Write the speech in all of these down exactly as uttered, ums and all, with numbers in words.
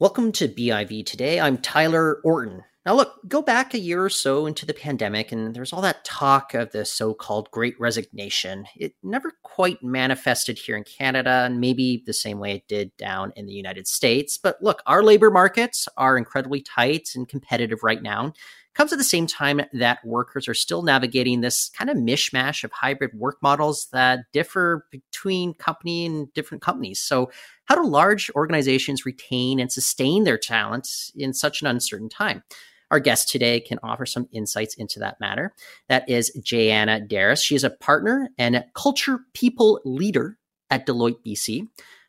Welcome to B I V Today. I'm Tyler Orton. Now look, go back a year or so into the pandemic and there's all that talk of the so-called Great Resignation. It never quite manifested here in Canada and maybe the same way it did down in the United States. But look, our labor markets are incredibly tight and competitive right now. It comes at the same time that workers are still navigating this kind of mishmash of hybrid work models that differ between company and different companies. So how do large organizations retain and sustain their talents in such an uncertain time? Our guest today can offer some insights into that matter. That is Jayanna Darris. She is a partner and a culture people leader at Deloitte B C.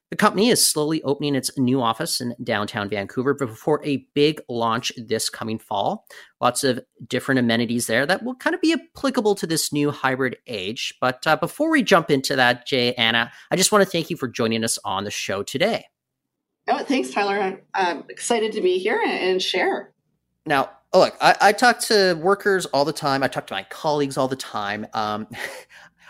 The company is slowly opening its new office in downtown Vancouver before a big launch this coming fall. Lots of different amenities there that will kind of be applicable to this new hybrid age. But uh, before we jump into that, Jayanna, I just want to thank you for joining us on the show today. Oh, thanks, Tyler. I'm excited to be here and share. Now, oh, look, I, I talk to workers all the time. I talk to my colleagues all the time. Um,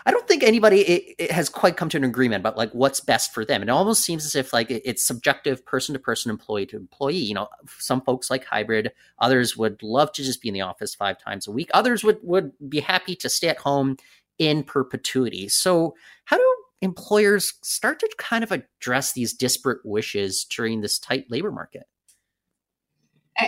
I don't think anybody it, it has quite come to an agreement about like what's best for them. It almost seems as if like it, it's subjective, person to person, employee to employee. You know, some folks like hybrid. Others would love to just be in the office five times a week. Others would, would be happy to stay at home in perpetuity. So how do employers start to kind of address these disparate wishes during this tight labor market?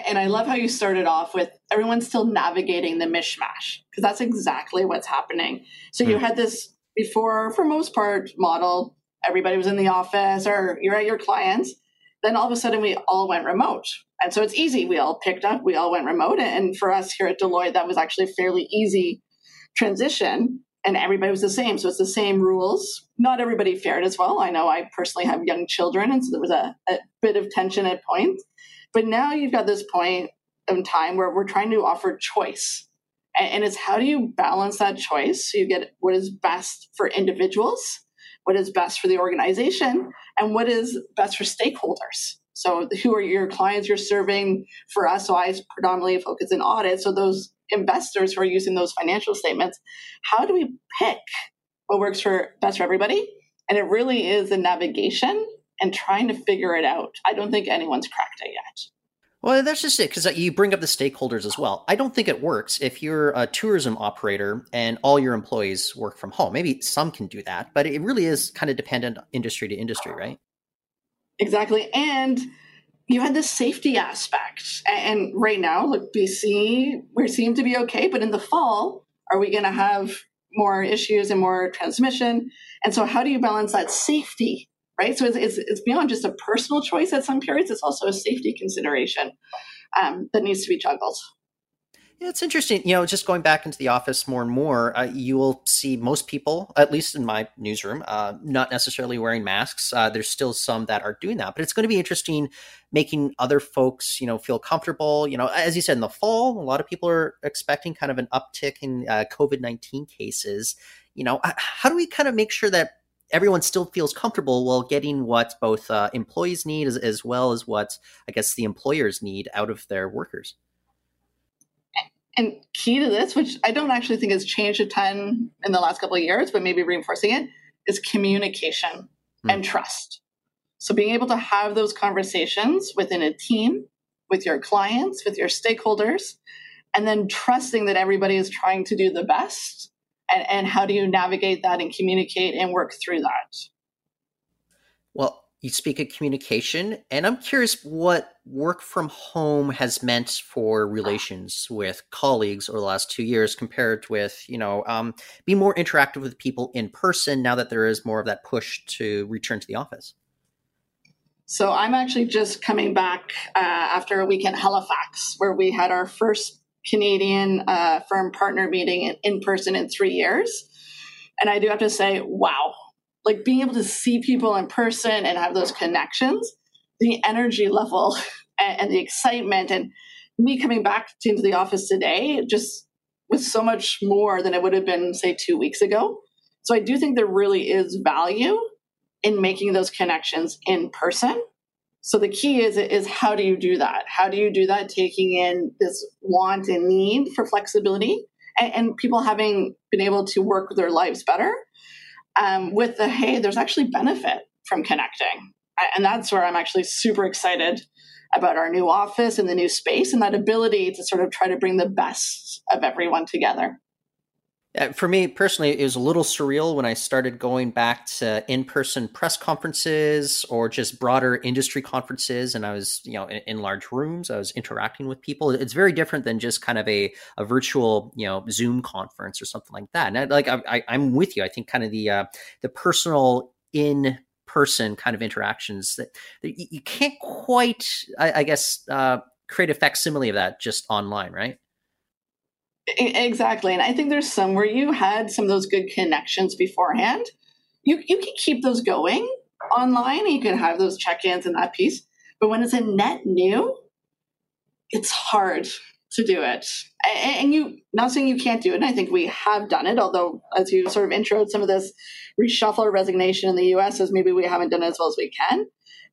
And I love how you started off with everyone's still navigating the mishmash, because that's exactly what's happening. So you had this before, for most part, model. Everybody was in the office or you're at your clients. Then all of a sudden we all went remote. And so it's easy. We all picked up. We all went remote. And for us here at Deloitte, that was actually a fairly easy transition. And everybody was the same. So it's the same rules. Not everybody fared as well. I know I personally have young children. And so there was a, a bit of tension at points. But now you've got this point in time where we're trying to offer choice. And it's how do you balance that choice so you get what is best for individuals, what is best for the organization, and what is best for stakeholders. So who are your clients you're serving? For us, so I predominantly focus in audit. So those investors who are using those financial statements, how do we pick what works for best for everybody? And it really is a navigation and trying to figure it out. I don't think anyone's cracked it yet. Well, that's just it, because you bring up the stakeholders as well. I don't think it works if you're a tourism operator and all your employees work from home. Maybe some can do that, but it really is kind of dependent industry to industry, right? Exactly. And you had this safety aspect. And right now, look, B C, we seem to be okay, but in the fall, are we going to have more issues and more transmission? And so how do you balance that safety? Right, so it's, it's it's beyond just a personal choice at some periods. It's also a safety consideration um, that needs to be juggled. Yeah, it's interesting. You know, just going back into the office more and more, uh, you will see most people, at least in my newsroom, uh, not necessarily wearing masks. Uh, there's still some that are doing that, but it's going to be interesting making other folks, you know, feel comfortable. You know, as you said, in the fall, a lot of people are expecting kind of an uptick in uh, COVID nineteen cases. You know, how do we kind of make sure that everyone still feels comfortable while getting what both uh, employees need as, as well as what, I guess, the employers need out of their workers? And key to this, which I don't actually think has changed a ton in the last couple of years, but maybe reinforcing it, is communication mm. and trust. So being able to have those conversations within a team, with your clients, with your stakeholders, and then trusting that everybody is trying to do the best. And, and how do you navigate that and communicate and work through that? Well, you speak of communication, and I'm curious what work from home has meant for relations with colleagues over the last two years compared with, you know, um, be more interactive with people in person now that there is more of that push to return to the office. So I'm actually just coming back uh, after a week in Halifax where we had our first Canadian uh, firm partner meeting in, in person in three years. And I do have to say, wow, like being able to see people in person and have those connections, the energy level and, and the excitement, and me coming back to, into the office today just was so much more than it would have been, say, two weeks ago. So I do think there really is value in making those connections in person. So the key is, is how do you do that? How do you do that? Taking in this want and need for flexibility and, and people having been able to work their lives better um, with the, hey, there's actually benefit from connecting. I, and that's where I'm actually super excited about our new office and the new space and that ability to sort of try to bring the best of everyone together. For me personally, it was a little surreal when I started going back to in-person press conferences or just broader industry conferences. And I was, you know, in, in large rooms, I was interacting with people. It's very different than just kind of a, a virtual, you know, Zoom conference or something like that. And I, like, I, I, I'm with you. I think kind of the, uh, the personal in person kind of interactions that, that you can't quite, I, I guess, uh, create a facsimile of that just online, right? Exactly. And I think there's some where you had some of those good connections beforehand. You you can keep those going online. And you can have those check-ins and that piece. But when it's a net new, it's hard to do it. And, and you, not saying you can't do it. And I think we have done it. Although, as you sort of introed, some of this reshuffle or resignation in the U S is maybe we haven't done it as well as we can.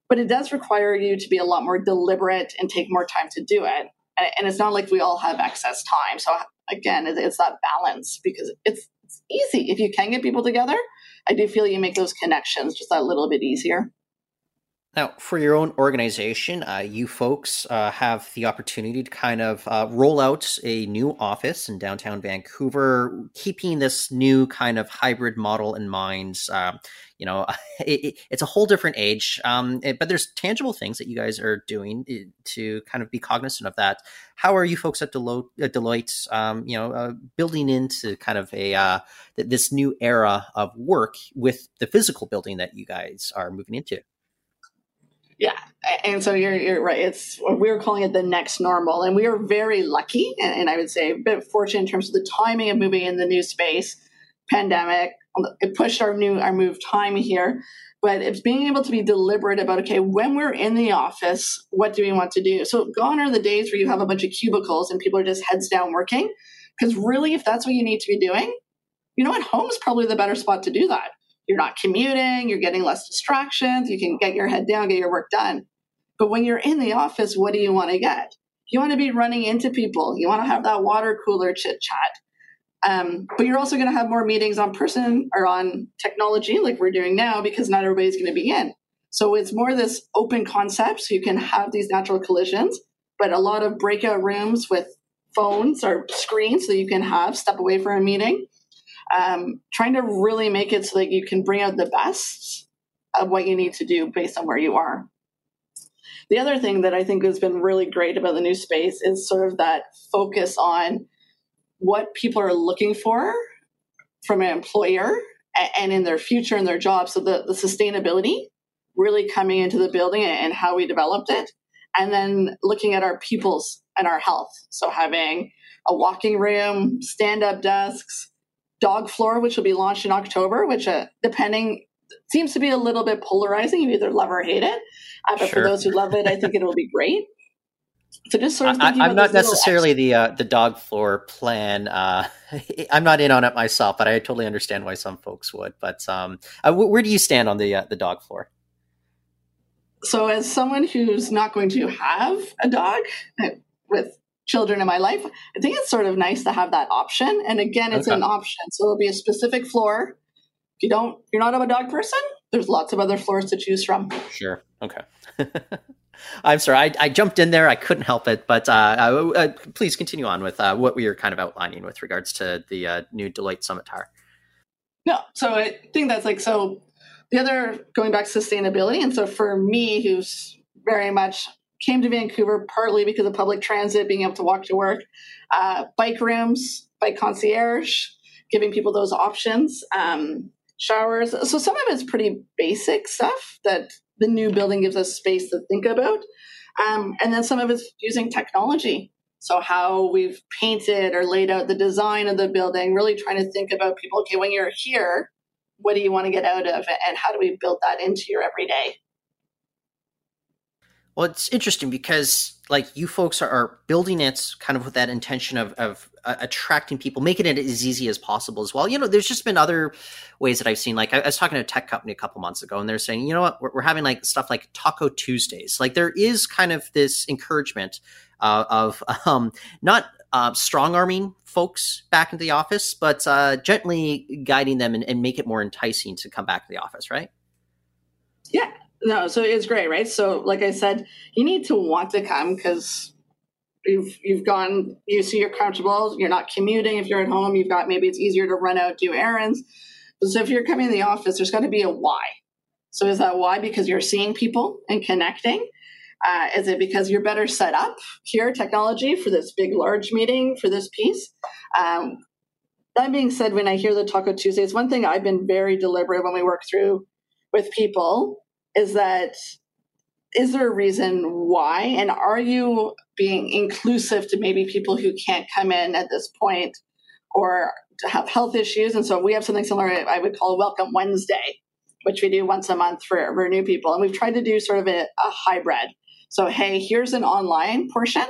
But it does require you to be a lot more deliberate and take more time to do it. And it's not like we all have excess time. So again, it's that balance because it's, it's easy. If you can get people together, I do feel you make those connections just a little bit easier. Now, for your own organization, uh, you folks uh, have the opportunity to kind of uh, roll out a new office in downtown Vancouver, keeping this new kind of hybrid model in mind. Uh, you know, it, it, it's a whole different age, um, it, but there's tangible things that you guys are doing to kind of be cognizant of that. How are you folks at Delo- Deloitte, um, you know, uh, building into kind of a uh, th- this new era of work with the physical building that you guys are moving into? Yeah. And so you're, you're right. It's we're calling it the next normal. And we are very lucky. And, and I would say a bit fortunate in terms of the timing of moving in the new space, pandemic. It pushed our new our move time here. But it's being able to be deliberate about, okay, when we're in the office, what do we want to do? So gone are the days where you have a bunch of cubicles and people are just heads down working. Because really, if that's what you need to be doing, you know, at home is probably the better spot to do that. You're not commuting, you're getting less distractions, you can get your head down, get your work done. But when you're in the office, what do you want to get? You want to be running into people. You want to have that water cooler chit chat. Um, but you're also going to have more meetings on person or on technology like we're doing now because not everybody's going to be in. So it's more this open concept. So you can have these natural collisions, but a lot of breakout rooms with phones or screens so you can have step away for a meeting. Um, trying to really make it so that you can bring out the best of what you need to do based on where you are. The other thing that I think has been really great about the new space is sort of that focus on what people are looking for from an employer and in their future and their job. So the, the sustainability really coming into the building and how we developed it. And then looking at our people's and our health. So having a walking room, stand-up desks, dog floor, which will be launched in October, which uh, depending seems to be a little bit polarizing. You either love or hate it. Uh, but sure. For those who love it, I think it will be great. So just sort of I, I'm not necessarily the uh, the dog floor plan. Uh, I'm not in on it myself, but I totally understand why some folks would. But um, uh, where do you stand on the uh, the dog floor? So as someone who's not going to have a dog with children in my life, I think it's sort of nice to have that option. And again, it's okay. An option. So it'll be a specific floor. If you don't, you're not a dog person, there's lots of other floors to choose from. Sure. Okay. I'm sorry. I, I jumped in there. I couldn't help it, but uh, uh, please continue on with uh, what we were kind of outlining with regards to the uh, new Deloitte Summit Tower. No. So I think that's like, so the other going back to sustainability. And so for me, who's very much came to Vancouver partly because of public transit, being able to walk to work, uh, bike rooms, bike concierge, giving people those options, um, showers. So some of it's pretty basic stuff that the new building gives us space to think about. Um, and then some of it's using technology. So how we've painted or laid out the design of the building, really trying to think about people, okay, when you're here, what do you want to get out of it? And how do we build that into your everyday? Well, it's interesting because like you folks are, are building it kind of with that intention of, of uh, attracting people, making it as easy as possible as well. You know, there's just been other ways that I've seen, like I, I was talking to a tech company a couple months ago and they're saying, you know what, we're, we're having like stuff like Taco Tuesdays. Like there is kind of this encouragement uh, of um, not uh, strong arming folks back into the office, but uh, gently guiding them and, and make it more enticing to come back to the office. Right. Yeah. No, so it's great, right? So, like I said, you need to want to come because you've you've gone, you see, you're comfortable. You're not commuting. If you're at home, you've got, maybe it's easier to run out, do errands. So if you're coming to the office, there's got to be a why. So is that why? Because you're seeing people and connecting. Uh, is it because you're better set up here, technology, for this big, large meeting, for this piece? Um, that being said, when I hear the Taco Tuesdays, one thing I've been very deliberate when we work through with people is that, is there a reason why? And are you being inclusive to maybe people who can't come in at this point or have health issues? And so we have something similar I would call Welcome Wednesday, which we do once a month for, for new people. And we've tried to do sort of a, a hybrid. So, hey, here's an online portion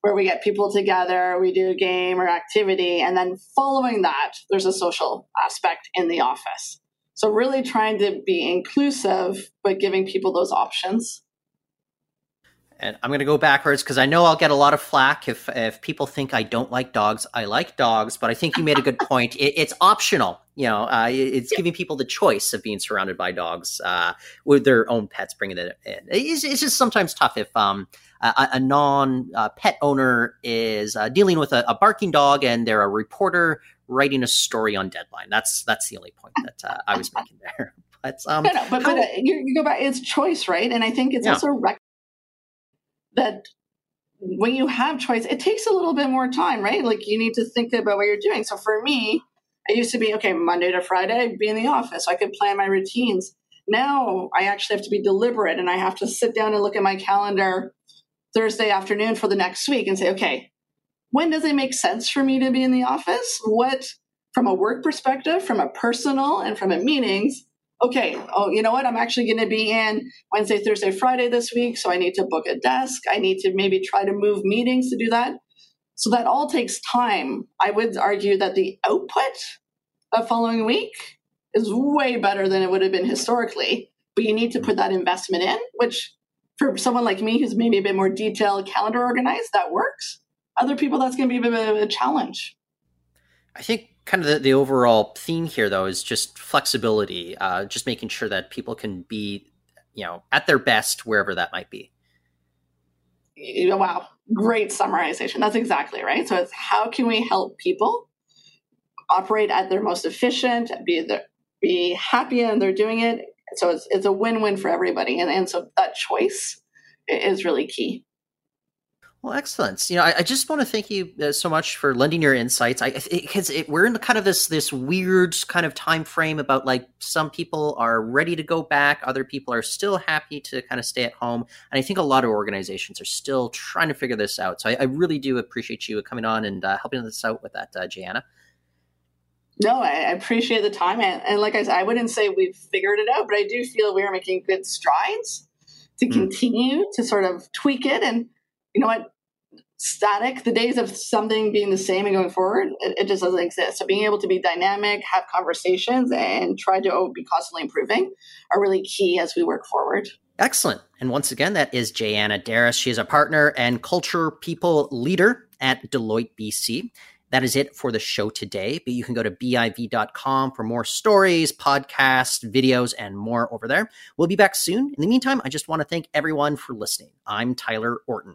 where we get people together, we do a game or activity, and then following that, there's a social aspect in the office. So really trying to be inclusive, but giving people those options. And I'm going to go backwards because I know I'll get a lot of flack if, if people think I don't like dogs. I like dogs, but I think you made a good point. It, it's optional. You know, uh, it's giving people the choice of being surrounded by dogs uh, with their own pets, bringing it in. It's, it's just sometimes tough if um, a, a non-pet uh, owner is uh, dealing with a, a barking dog and they're a reporter writing a story on Deadline. That's that's the only point that uh, I was making there. But, um, no, no, but, how, but uh, you, you go back, it's choice, right? And I think it's yeah. also recognizing that when you have choice, it takes a little bit more time, right? Like you need to think about what you're doing. So for me, I used to be, okay, Monday to Friday, I'd be in the office. So I could plan my routines. Now I actually have to be deliberate and I have to sit down and look at my calendar Thursday afternoon for the next week and say, okay, when does it make sense for me to be in the office? What, from a work perspective, from a personal and from a meetings, okay, oh, you know what? I'm actually going to be in Wednesday, Thursday, Friday this week. So I need to book a desk. I need to maybe try to move meetings to do that. So that all takes time. I would argue that the output of following week is way better than it would have been historically, but you need to put that investment in, which for someone like me, who's maybe a bit more detailed, calendar organized, that works. Other people, that's going to be a bit of a challenge. I think kind of the, the overall theme here, though, is just flexibility, uh, just making sure that people can be, you know, at their best, wherever that might be. Wow. Great summarization. That's exactly right. So it's how can we help people operate at their most efficient, be their, be happy and they're doing it. So it's it's a win-win for everybody. And, and so that choice is really key. Well, excellent. You know, I, I just want to thank you uh, so much for lending your insights. I because we're in the kind of this this weird kind of time frame about like some people are ready to go back, other people are still happy to kind of stay at home, and I think a lot of organizations are still trying to figure this out. So I, I really do appreciate you coming on and uh, helping us out with that, uh, Jayanna. No, I appreciate the time, and, and like I said, I wouldn't say we've figured it out, but I do feel we are making good strides to continue mm. to sort of tweak it and. You know what? Static, the days of something being the same and going forward, it, it just doesn't exist. So being able to be dynamic, have conversations, and try to be constantly improving are really key as we work forward. Excellent. And once again, that is Jayanna Darris. She is a partner and culture people leader at Deloitte B C. That is it for the show today, but you can go to B I V dot com for more stories, podcasts, videos, and more over there. We'll be back soon. In the meantime, I just want to thank everyone for listening. I'm Tyler Orton.